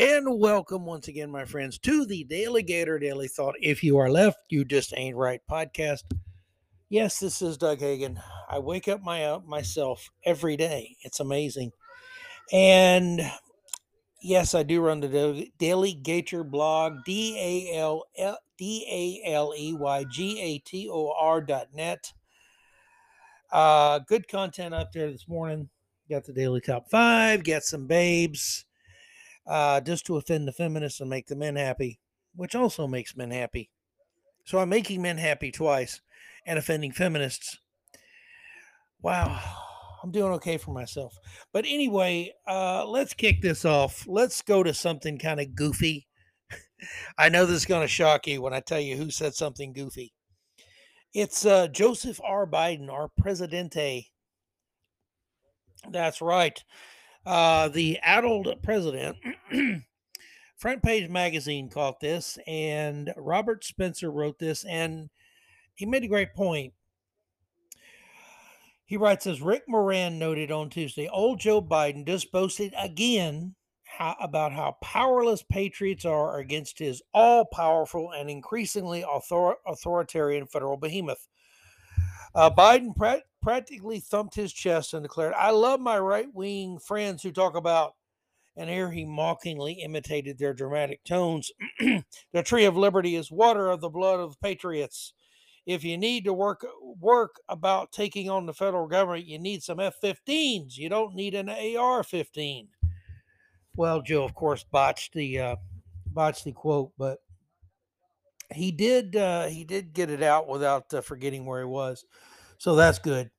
And welcome once again, my friends, to the Daley Gator Daily Thought. If you are left, you just ain't right podcast. Yes, this is Doug Hagin. I wake up myself every day. It's amazing. And yes, I do run the Daley Gator blog, DaleyGator.net. Good content up there this morning. Got the Daily Top 5, got some babes. Just to offend the feminists and make the men happy, which also makes men happy. So I'm making men happy twice and offending feminists. Wow, I'm doing okay for myself. But anyway, let's kick this off. Let's go to something kind of goofy. I know this is going to shock you when I tell you who said something goofy. It's Joseph R. Biden, our presidente. That's right. The addled president. Front Page Magazine caught this, and Robert Spencer wrote this, and he made a great point. He writes, as Rick Moran noted on Tuesday, old Joe Biden just boasted again about how powerless patriots are against his all-powerful and increasingly authoritarian federal behemoth. Biden practically thumped his chest and declared, I love my right-wing friends who talk about, and here he mockingly imitated their dramatic tones, the tree of liberty is water of the blood of patriots. If you need to work about taking on the federal government, you need some F-15s. You don't need an AR-15. Well, Joe, of course, botched the quote, but he did get it out without forgetting where he was. So that's good.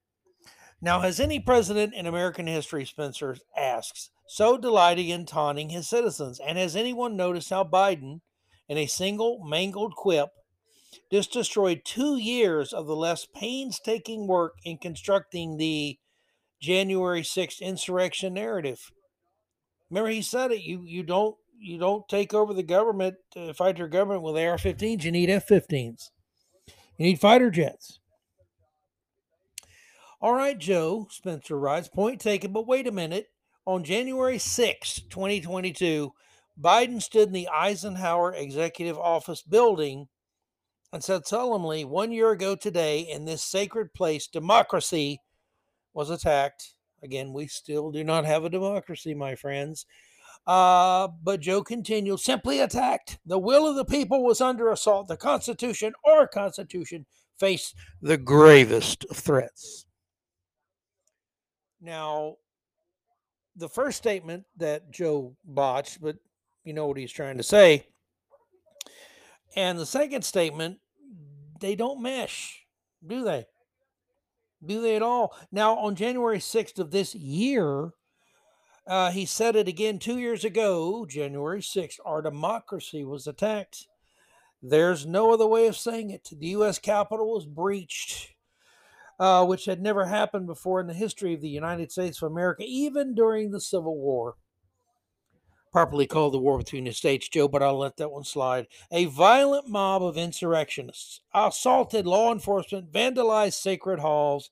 Now, has any president in American history, Spencer asks, so delighting in taunting his citizens? And has anyone noticed how Biden, in a single mangled quip, just destroyed 2 years of the less painstaking work in constructing the January 6th insurrection narrative? Remember, he said it. You don't take over the government, fight your government with AR-15s. You need F-15s. You need fighter jets. All right, Joe, Spencer writes, point taken, but wait a minute. On January 6, 2022, Biden stood in the Eisenhower Executive Office building and said solemnly, 1 year ago today in this sacred place, democracy was attacked. Again, we still do not have a democracy, my friends. But Joe continued, simply attacked. The will of the people was under assault. The Constitution, our Constitution, faced the gravest of threats. Now, the first statement that Joe botched, but you know what he's trying to say. And the second statement, they don't mesh, do they? Do they at all? Now, on January 6th of this year, he said it again 2 years ago, January 6th, our democracy was attacked. There's no other way of saying it. The U.S. Capitol was breached. Which had never happened before in the history of the United States of America, even during the Civil War. Properly called the War Between the States, Joe, but I'll let that one slide. A violent mob of insurrectionists assaulted law enforcement, vandalized sacred halls,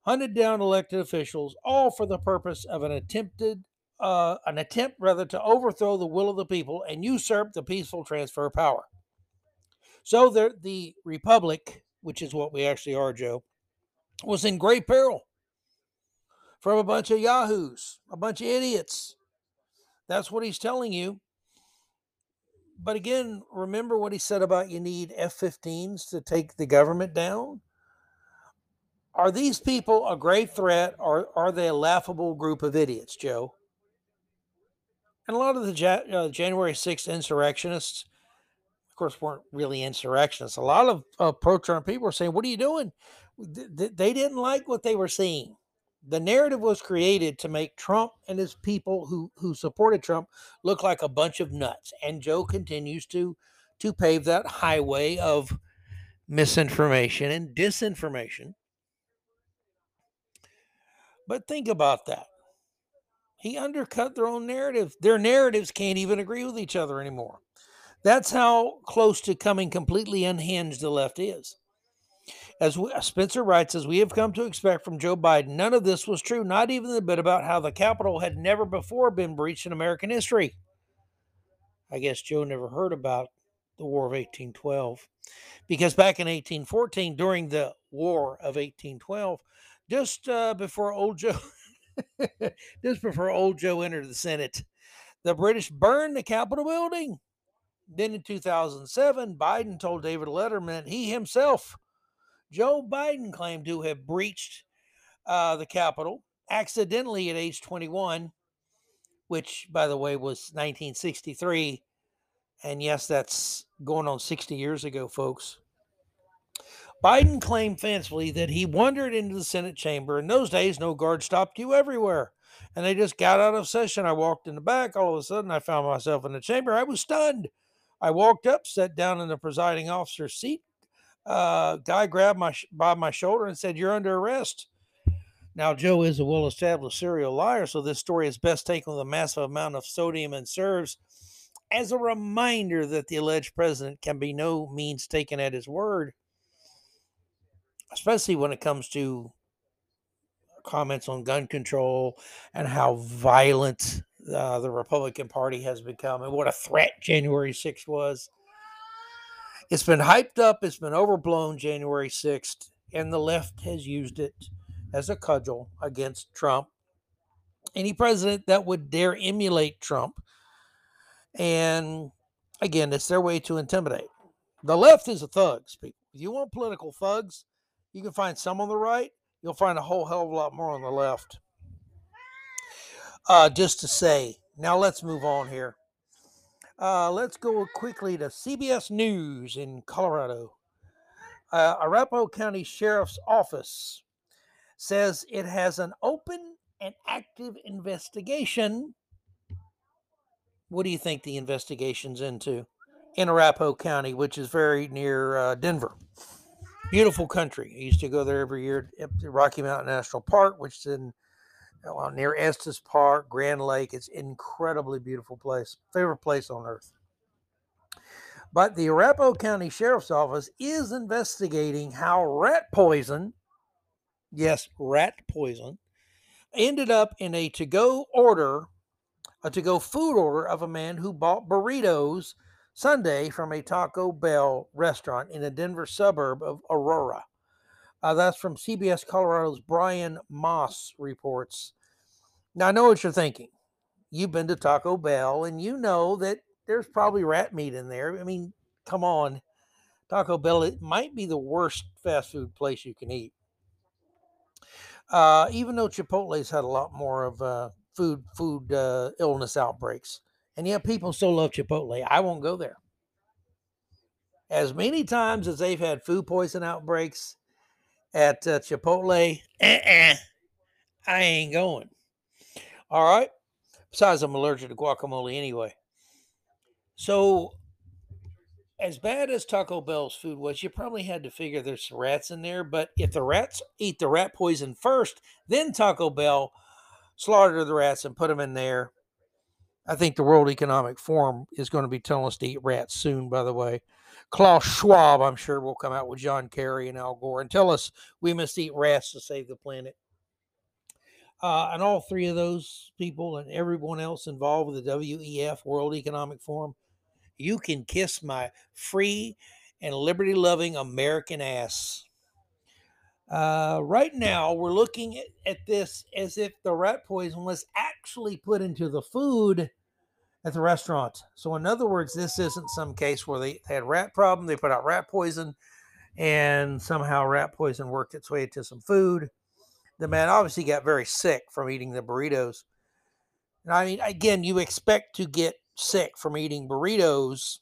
hunted down elected officials, all for the purpose of an attempt to overthrow the will of the people and usurp the peaceful transfer of power. So the Republic, which is what we actually are, Joe, was in great peril from a bunch of yahoos, a bunch of idiots. That's what he's telling you. But again, remember what he said about you need F-15s to take the government down? Are these people a great threat, or are they a laughable group of idiots, Joe? And a lot of the January 6th insurrectionists, of course, weren't really insurrectionists. A lot of pro-Trump people were saying, what are you doing? They didn't like what they were seeing. The narrative was created to make Trump and his people who supported Trump look like a bunch of nuts. And Joe continues to pave that highway of misinformation and disinformation. But think about that. He undercut their own narrative. Their narratives can't even agree with each other anymore. That's how close to coming completely unhinged the left is. As Spencer writes, as we have come to expect from Joe Biden, none of this was true, not even the bit about how the Capitol had never before been breached in American history. I guess Joe never heard about the War of 1812, because back in 1814, during the War of 1812, just before old Joe entered the Senate, the British burned the Capitol building. Then in 2007, Biden told David Letterman that he himself, Joe Biden, claimed to have breached the Capitol accidentally at age 21, which, by the way, was 1963. And yes, that's going on 60 years ago, folks. Biden claimed fancifully that he wandered into the Senate chamber. In those days, no guard stopped you everywhere. And they just got out of session. I walked in the back. All of a sudden, I found myself in the chamber. I was stunned. I walked up, sat down in the presiding officer's seat. Guy grabbed my by my shoulder and said, "You're under arrest." Now, Joe is a well-established serial liar, so this story is best taken with a massive amount of sodium and serves as a reminder that the alleged president can be no means taken at his word, especially when it comes to comments on gun control and how violent the Republican Party has become and what a threat January 6th was. It's been hyped up. It's been overblown, January 6th, and the left has used it as a cudgel against Trump. Any president that would dare emulate Trump. And again, it's their way to intimidate. The left is a thugs, people. If you want political thugs, you can find some on the right. You'll find a whole hell of a lot more on the left. Just to say, now let's move on here. Let's go quickly to CBS News in Colorado. Arapahoe County Sheriff's Office says it has an open and active investigation. What do you think the investigation's into? In Arapahoe County, which is very near Denver. Beautiful country. I used to go there every year at the Rocky Mountain National Park, which is in near Estes Park, Grand Lake. It's an incredibly beautiful place, favorite place on earth. But the Arapahoe County Sheriff's Office is investigating how rat poison, yes, rat poison, ended up in a to-go order, a to-go food order of a man who bought burritos Sunday from a Taco Bell restaurant in a Denver suburb of Aurora. That's from CBS Colorado's Brian Moss reports. Now, I know what you're thinking. You've been to Taco Bell, and you know that there's probably rat meat in there. I mean, come on. Taco Bell, it might be the worst fast food place you can eat. Even though Chipotle's had a lot more of food illness outbreaks. And yet people still love Chipotle. I won't go there. As many times as they've had food poison outbreaks at Chipotle, I ain't going. All right? Besides, I'm allergic to guacamole anyway. So, as bad as Taco Bell's food was, you probably had to figure there's rats in there. But if the rats eat the rat poison first, then Taco Bell slaughtered the rats and put them in there. I think the World Economic Forum is going to be telling us to eat rats soon, by the way. Klaus Schwab, I'm sure, will come out with John Kerry and Al Gore and tell us we must eat rats to save the planet. And all three of those people and everyone else involved with the WEF, World Economic Forum, you can kiss my free and liberty-loving American ass. Right now, we're looking at this as if the rat poison was actually put into the food at the restaurant. So in other words, this isn't some case where they had rat problem, they put out rat poison, and somehow rat poison worked its way into some food. The man obviously got very sick from eating the burritos. And I mean, again, you expect to get sick from eating burritos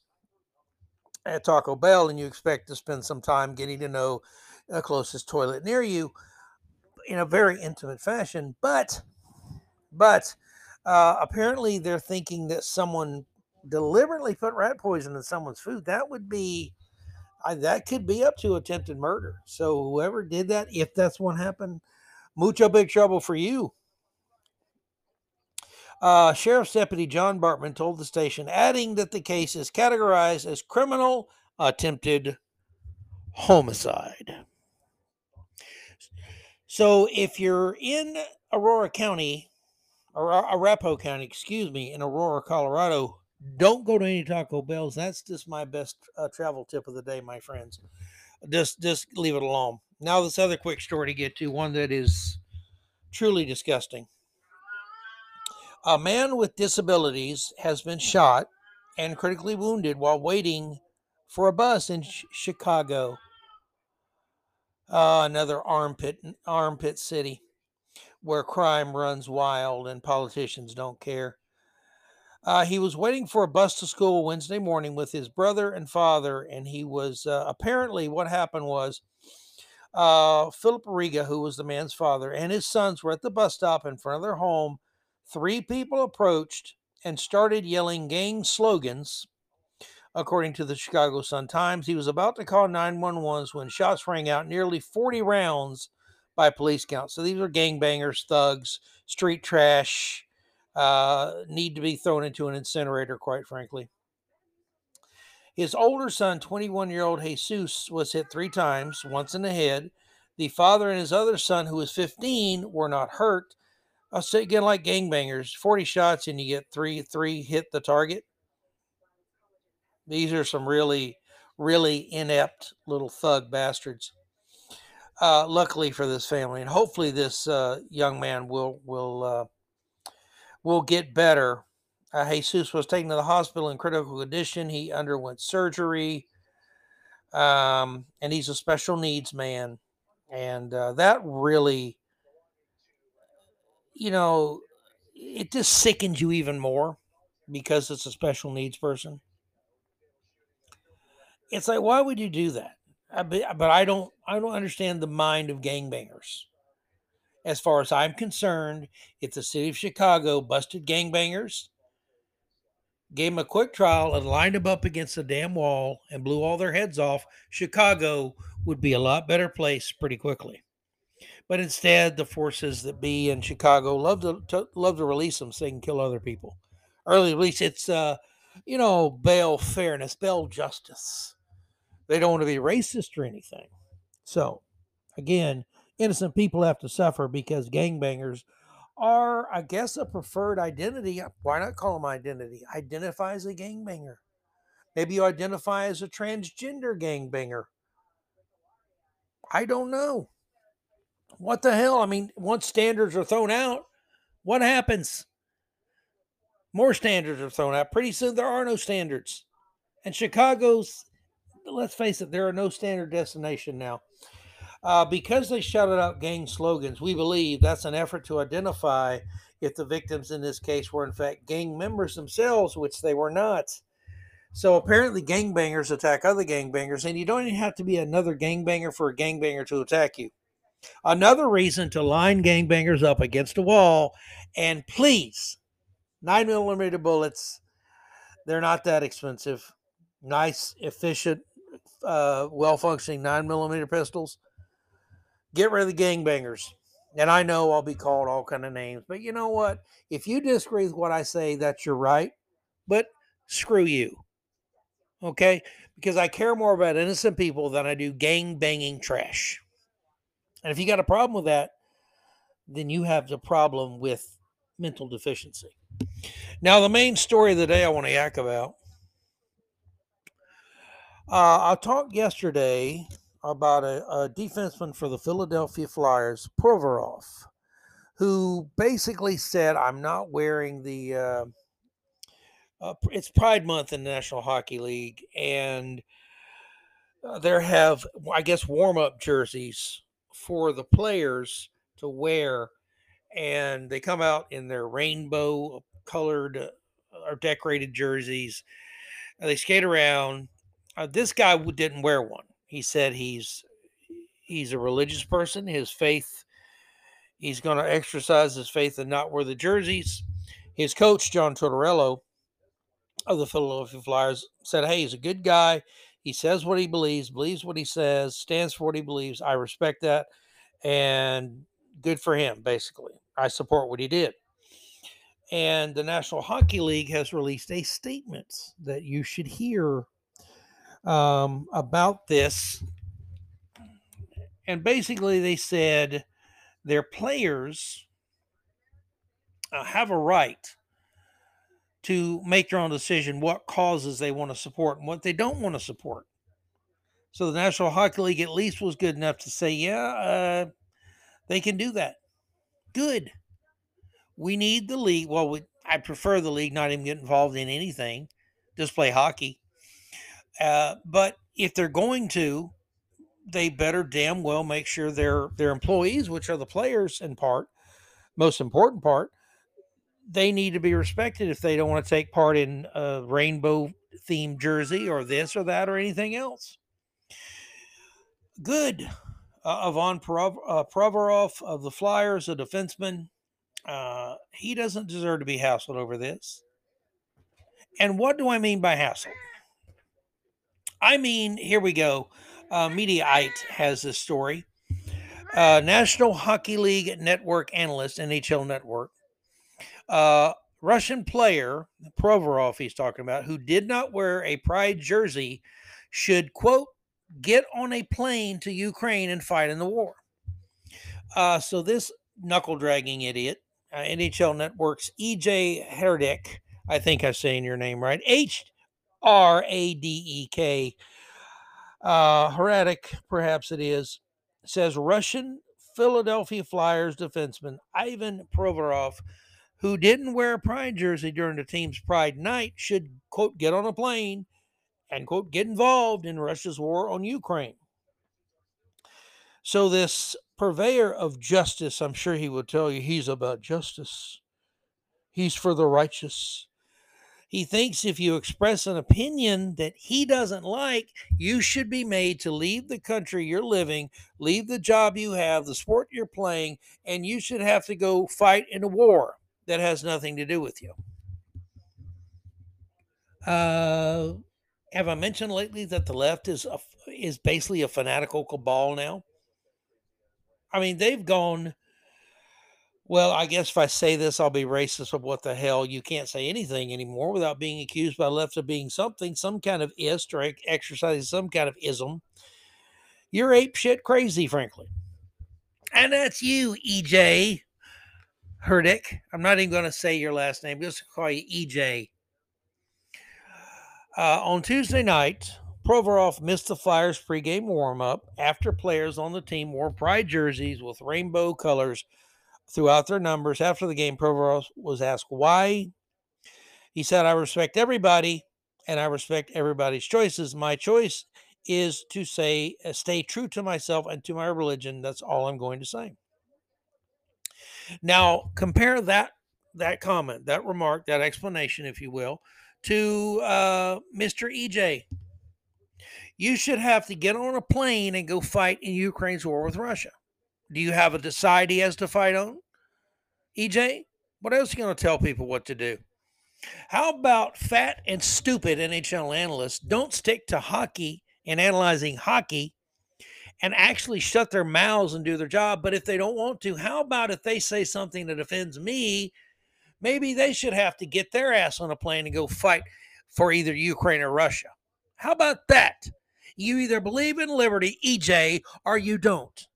at Taco Bell, and you expect to spend some time getting to know the closest toilet near you in a very intimate fashion. But apparently they're thinking that someone deliberately put rat poison in someone's food. That would be, that could be up to attempted murder. So whoever did that, if that's what happened, mucho big trouble for you. Sheriff's Deputy John Bartman told the station, adding that the case is categorized as criminal attempted homicide. So if you're in Arapahoe County, in Aurora, Colorado, Don't go to any Taco Bells. That's just my best travel tip of the day, my friends. Just leave it alone. Now this other quick story to get to, one that is truly disgusting. A man with disabilities has been shot and critically wounded while waiting for a bus in Chicago. Another armpit city where crime runs wild and politicians don't care. He was waiting for a bus to school Wednesday morning with his brother and father, and he was apparently what happened was Philip Riga, who was the man's father, and his sons were at the bus stop in front of their home. Three people approached and started yelling gang slogans. According to the Chicago Sun-Times, he was about to call 911 when shots rang out, nearly 40 rounds by police count. So these are gangbangers, thugs, street trash, need to be thrown into an incinerator, quite frankly. His older son, 21-year-old Jesus, was hit three times, once in the head. The father and his other son, who was 15, were not hurt. I'll say again, like gangbangers, 40 shots and you get three hit the target. These are some really, really inept little thug bastards. Luckily for this family, and hopefully this young man will get better. Jesus was taken to the hospital in critical condition. He underwent surgery, and he's a special needs man. And that really, you know, it just sickens you even more because it's a special needs person. It's like, why would you do that? But I don't understand the mind of gangbangers. As far as I'm concerned, if the city of Chicago busted gangbangers, gave them a quick trial, and lined them up against a damn wall and blew all their heads off, Chicago would be a lot better place pretty quickly. But instead, the forces that be in Chicago love to release them so they can kill other people. Early release, it's bail fairness, bail justice. They don't want to be racist or anything. So, again, innocent people have to suffer because gangbangers are, I guess, a preferred identity. Why not call them identity? Identify as a gangbanger. Maybe you identify as a transgender gangbanger. I don't know. What the hell? I mean, once standards are thrown out, what happens? More standards are thrown out. Pretty soon there are no standards. And Chicago's, let's face it, there are no standard destination now. Because they shouted out gang slogans, we believe that's an effort to identify if the victims in this case were in fact gang members themselves, which they were not. So apparently gangbangers attack other gangbangers, and you don't even have to be another gangbanger for a gangbanger to attack you. Another reason to line gangbangers up against a wall, and please, 9mm bullets, they're not that expensive. Nice, efficient, well-functioning 9mm pistols. Get rid of the gangbangers. And I know I'll be called all kind of names, but you know what? If you disagree with what I say, that's your right, but screw you, okay? Because I care more about innocent people than I do gangbanging trash. And if you got a problem with that, then you have the problem with mental deficiency. Now, the main story of the day I want to yak about. I talked yesterday about a defenseman for the Philadelphia Flyers, Provorov, who basically said, I'm not wearing the... it's Pride Month in the National Hockey League, and there have, I guess, warm-up jerseys for the players to wear, and they come out in their rainbow-colored or decorated jerseys. They skate around. This guy didn't wear one. He said he's a religious person. His faith, he's going to exercise his faith and not wear the jerseys. His coach, John Tortorella, of the Philadelphia Flyers, said, hey, he's a good guy. He says what he believes what he says, stands for what he believes. I respect that, and good for him, basically. I support what he did. And the National Hockey League has released a statement that you should hear about this. And basically they said their players have a right to make their own decision what causes they want to support and what they don't want to support. So the National Hockey League at least was good enough to say, they can do that. Good. We need the league. Well, I prefer the league not even get involved in anything, just play hockey. But if they're going to, they better damn well make sure their employees, which are the players in part, most important part, they need to be respected if they don't want to take part in a rainbow-themed jersey or this or that or anything else. Good. Ivan Provorov of the Flyers, a defenseman, he doesn't deserve to be hassled over this. And what do I mean by hassled? I mean, here we go. Mediaite has this story. National Hockey League Network analyst, NHL Network, Russian player, Provorov he's talking about, who did not wear a pride jersey should, quote, get on a plane to Ukraine and fight in the war. So this knuckle-dragging idiot, NHL Network's E.J. Hradek, I think I'm saying your name right, H-R-A-D-E-K, Hradek, perhaps it is, says Russian Philadelphia Flyers defenseman Ivan Provorov, who didn't wear a pride jersey during the team's pride night, should, quote, get on a plane and, quote, get involved in Russia's war on Ukraine. So this purveyor of justice, I'm sure he will tell you he's about justice. He's for the righteous. He thinks if you express an opinion that he doesn't like, you should be made to leave the country you're living, leave the job you have, the sport you're playing, and you should have to go fight in a war that has nothing to do with you. Have I mentioned lately that the left is basically a fanatical cabal now? I mean, they've gone, well, I guess if I say this, I'll be racist, of what the hell. You can't say anything anymore without being accused by the left of being something, some kind of ist or exercising some kind of ism. You're apeshit crazy, frankly. And that's you, EJ Hradek. I'm not even going to say your last name. Just call you EJ. On Tuesday night, Provorov missed the Flyers' pregame warm-up after players on the team wore pride jerseys with rainbow colors throughout their numbers. After the game, Provorov was asked why. He said, I respect everybody, and I respect everybody's choices. My choice is to say, stay true to myself and to my religion. That's all I'm going to say. Now, compare that comment, that remark, that explanation, if you will, to Mr. EJ. You should have to get on a plane and go fight in Ukraine's war with Russia. Do you have a side he has to fight on? EJ, what else are you going to tell people what to do? How about fat and stupid NHL analysts don't stick to hockey and analyzing hockey and actually shut their mouths and do their job? But if they don't want to, how about if they say something that offends me, maybe they should have to get their ass on a plane and go fight for either Ukraine or Russia. How about that? You either believe in liberty, EJ, or you don't.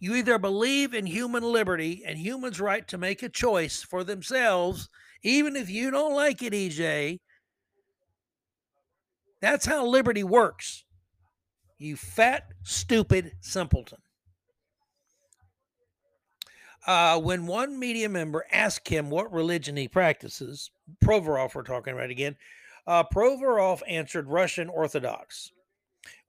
You either believe in human liberty and humans' right to make a choice for themselves, even if you don't like it, EJ. That's how liberty works. You fat, stupid simpleton. When one media member asked him what religion he practices, Provorov, we're talking about again, Provorov answered Russian Orthodox.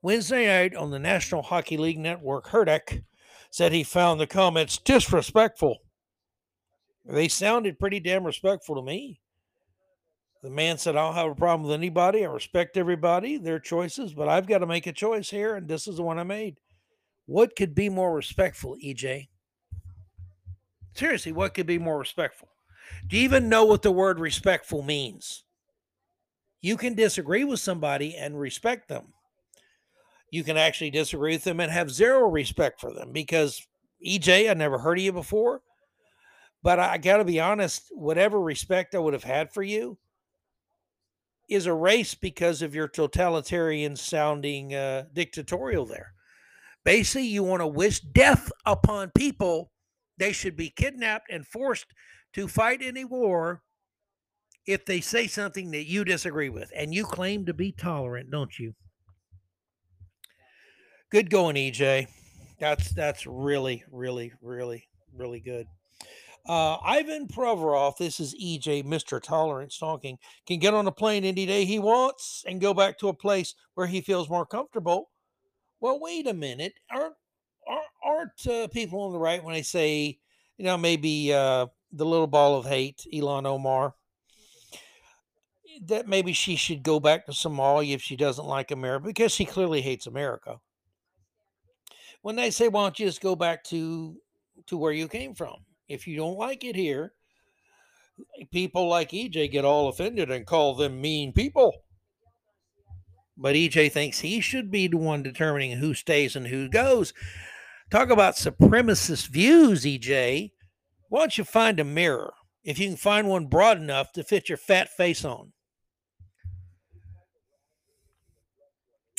Wednesday night on the National Hockey League Network, Hradek said he found the comments disrespectful. They sounded pretty damn respectful to me. The man said, I'll have a problem with anybody. I respect everybody, their choices, but I've got to make a choice here, and this is the one I made. What could be more respectful, EJ? Seriously, what could be more respectful? Do you even know what the word respectful means? You can disagree with somebody and respect them. You can actually disagree with them and have zero respect for them because, EJ, I never heard of you before. But I got to be honest, whatever respect I would have had for you is erased because of your totalitarian-sounding dictatorial there. Basically, you want to wish death upon people. They should be kidnapped and forced to fight any war if they say something that you disagree with, and you claim to be tolerant, don't you? Good going, EJ. That's really, really, really, really good. Ivan Provorov, this is EJ, Mr. Tolerance talking, can get on a plane any day he wants and go back to a place where he feels more comfortable. Well, wait a minute. Aren't people on the right when they say, you know, maybe the little ball of hate, Ilhan Omar, that maybe she should go back to Somalia if she doesn't like America, because she clearly hates America. When they say, why don't you just go back to where you came from? If you don't like it here, people like EJ get all offended and call them mean people. But EJ thinks he should be the one determining who stays and who goes. Talk about supremacist views, EJ. Why don't you find a mirror, if you can find one broad enough to fit your fat face on?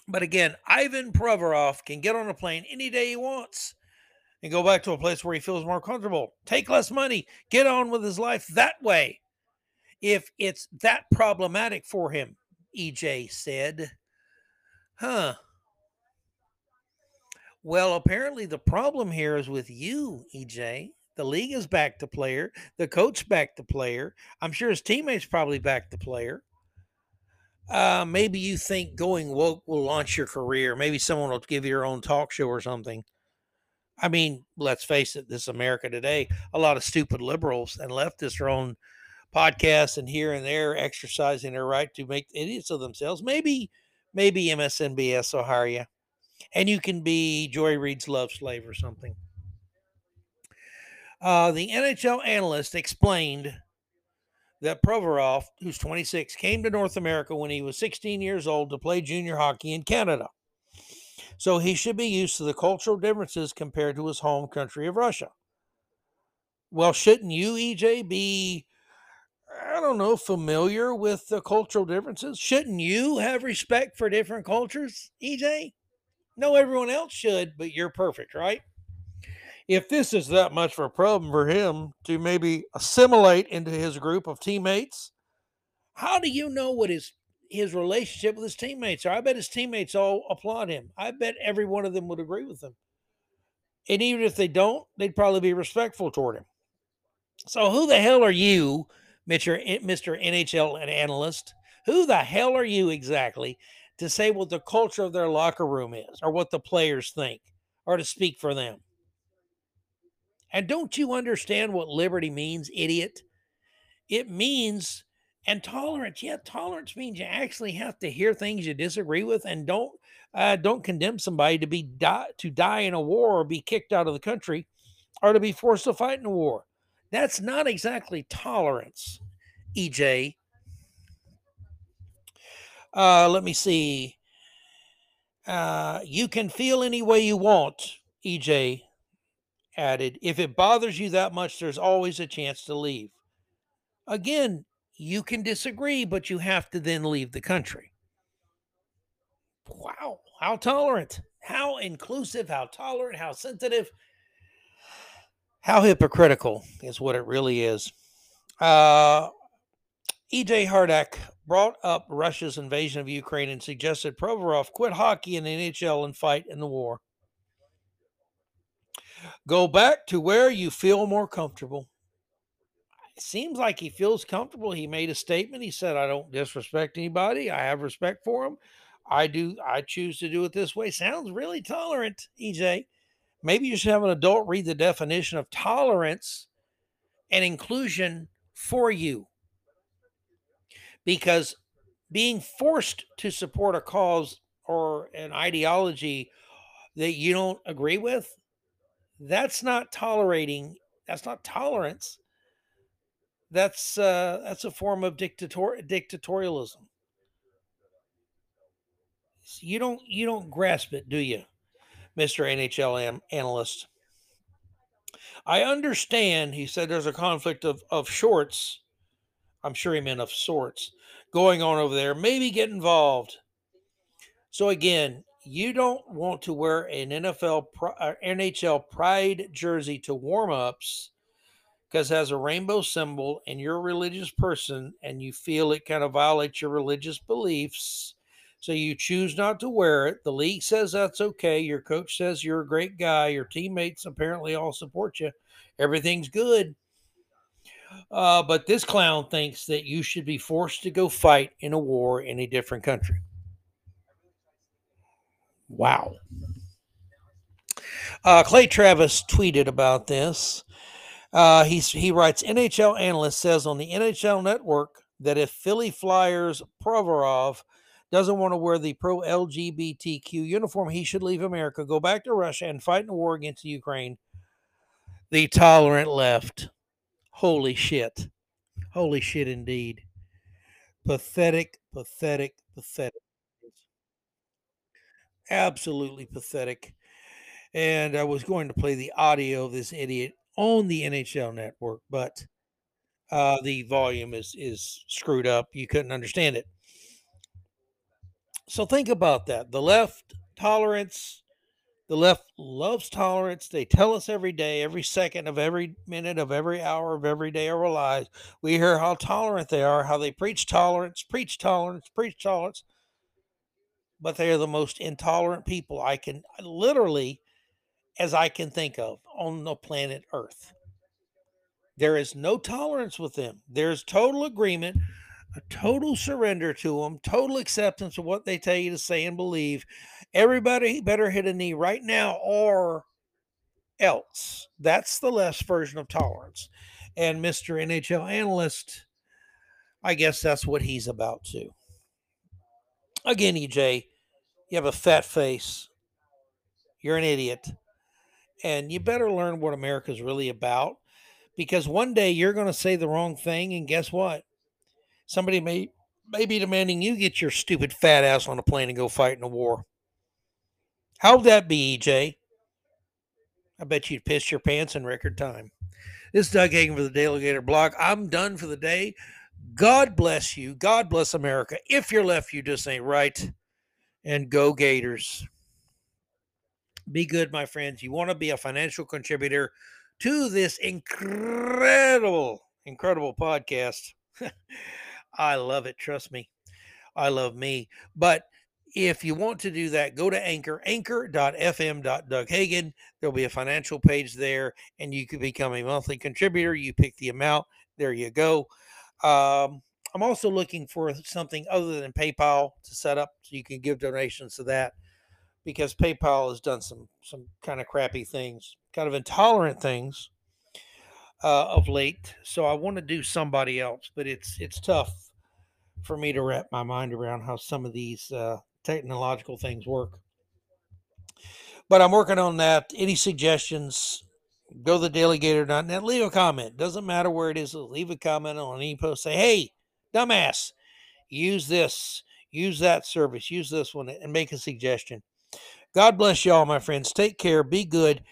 But again, Ivan Provorov can get on a plane any day he wants and go back to a place where he feels more comfortable. Take less money. Get on with his life that way, if it's that problematic for him, EJ said. Huh. Well, apparently the problem here is with you, EJ. The league is back to player. The coach back to player. I'm sure his teammates probably back to player. Maybe you think going woke will launch your career. Maybe someone will give you your own talk show or something. I mean, let's face it, this is America today. A lot of stupid liberals and leftists are on podcasts and here and there exercising their right to make idiots of themselves. Maybe MSNBS will hire you. And you can be Joy Reid's love slave or something. The NHL analyst explained that Provorov, who's 26, came to North America when he was 16 years old to play junior hockey in Canada. So he should be used to the cultural differences compared to his home country of Russia. Well, shouldn't you, EJ, be, I don't know, familiar with the cultural differences? Shouldn't you have respect for different cultures, EJ? No, everyone else should, but you're perfect, right? If this is that much of a problem for him to maybe assimilate into his group of teammates, how do you know what his relationship with his teammates are? I bet his teammates all applaud him. I bet every one of them would agree with him. And even if they don't, they'd probably be respectful toward him. So who the hell are you, Mr. NHL analyst? Who the hell are you exactly to say what the culture of their locker room is or what the players think or to speak for them? And don't you understand what liberty means, idiot? It means... And tolerance, yeah, tolerance means you actually have to hear things you disagree with, and don't condemn somebody to die in a war or be kicked out of the country or to be forced to fight in a war. That's not exactly tolerance, EJ. Let me see. You can feel any way you want, EJ added. If it bothers you that much, there's always a chance to leave. Again, you can disagree, but you have to then leave the country. Wow. How tolerant, how inclusive, how tolerant, how sensitive, how hypocritical is what it really is. E.J. Hradek brought up Russia's invasion of Ukraine and suggested Provorov quit hockey in the NHL and fight in the war. Go back to where you feel more comfortable. It seems like he feels comfortable. He made a statement. He said, I don't disrespect anybody. I have respect for him. I choose to do it this way. Sounds really tolerant, EJ. Maybe you should have an adult read the definition of tolerance and inclusion for you. Because being forced to support a cause or an ideology that you don't agree with, that's not tolerating. That's not tolerance. That's a form of dictatorialism. You don't grasp it, do you, Mr. NHL analyst? I understand, he said, there's a conflict of sorts. I'm sure he meant of sorts going on over there. Maybe get involved. So again, you don't want to wear an NHL pride jersey to warm-ups. because it has a rainbow symbol and you're a religious person and you feel it kind of violates your religious beliefs, so you choose not to wear it. The league says that's okay. Your coach says you're a great guy. Your teammates apparently all support you. Everything's good. But this clown thinks that you should be forced to go fight in a war in a different country. Wow. Clay Travis tweeted about this. He writes, NHL analyst says on the NHL network that if Philly Flyers Provorov doesn't want to wear the pro-LGBTQ uniform, he should leave America, go back to Russia, and fight in a war against Ukraine. The tolerant left. Holy shit. Holy shit indeed. Pathetic, pathetic, pathetic. Absolutely pathetic. And I was going to play the audio of this idiot on the NHL network, but the volume is screwed up. You couldn't understand it. So think about that. The left tolerance, the left loves tolerance. They tell us every day, every second of every minute of every hour of every day of our lives. We hear how tolerant they are, how they preach tolerance, preach tolerance, preach tolerance. But they are the most intolerant people I can literally, as I can think of, on the planet Earth. There is no tolerance with them. There's total agreement, a total surrender to them, total acceptance of what they tell you to say and believe. Everybody better hit a knee right now or else. That's the left's version of tolerance. And Mr. NHL analyst, I guess that's what he's about to. Again, EJ, you have a fat face. You're an idiot. And you better learn what America's really about, because one day you're going to say the wrong thing, and guess what? Somebody may be demanding you get your stupid fat ass on a plane and go fight in a war. How'd that be, EJ? I bet you'd piss your pants in record time. This is Doug Hagin for the Daley Gator blog. I'm done for the day. God bless you. God bless America. If you're left, you just ain't right. And go Gators. Be good, my friends. You want to be a financial contributor to this incredible, incredible podcast. I love it. Trust me. I love me. But if you want to do that, go to Anchor, anchor.fm/DougHagin. There'll be a financial page there, and you could become a monthly contributor. You pick the amount. There you go. I'm also looking for something other than PayPal to set up so you can give donations to that, because PayPal has done some kind of crappy things, kind of intolerant things of late. So I want to do somebody else, but it's tough for me to wrap my mind around how some of these technological things work. But I'm working on that. Any suggestions? Go to thedailygator.net, leave a comment. Doesn't matter where it is, leave a comment on any post. Say, hey, dumbass, use this, use that service, use this one, and make a suggestion. God bless y'all, my friends. Take care, be good.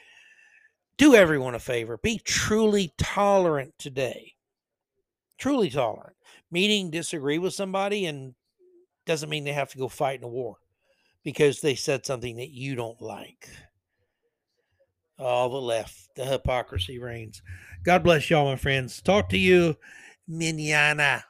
Do everyone a favor. Be truly tolerant today. Truly tolerant. Meaning disagree with somebody, and doesn't mean they have to go fight in a war because they said something that you don't like. All the left, the hypocrisy reigns. God bless y'all, my friends. Talk to you, mañana.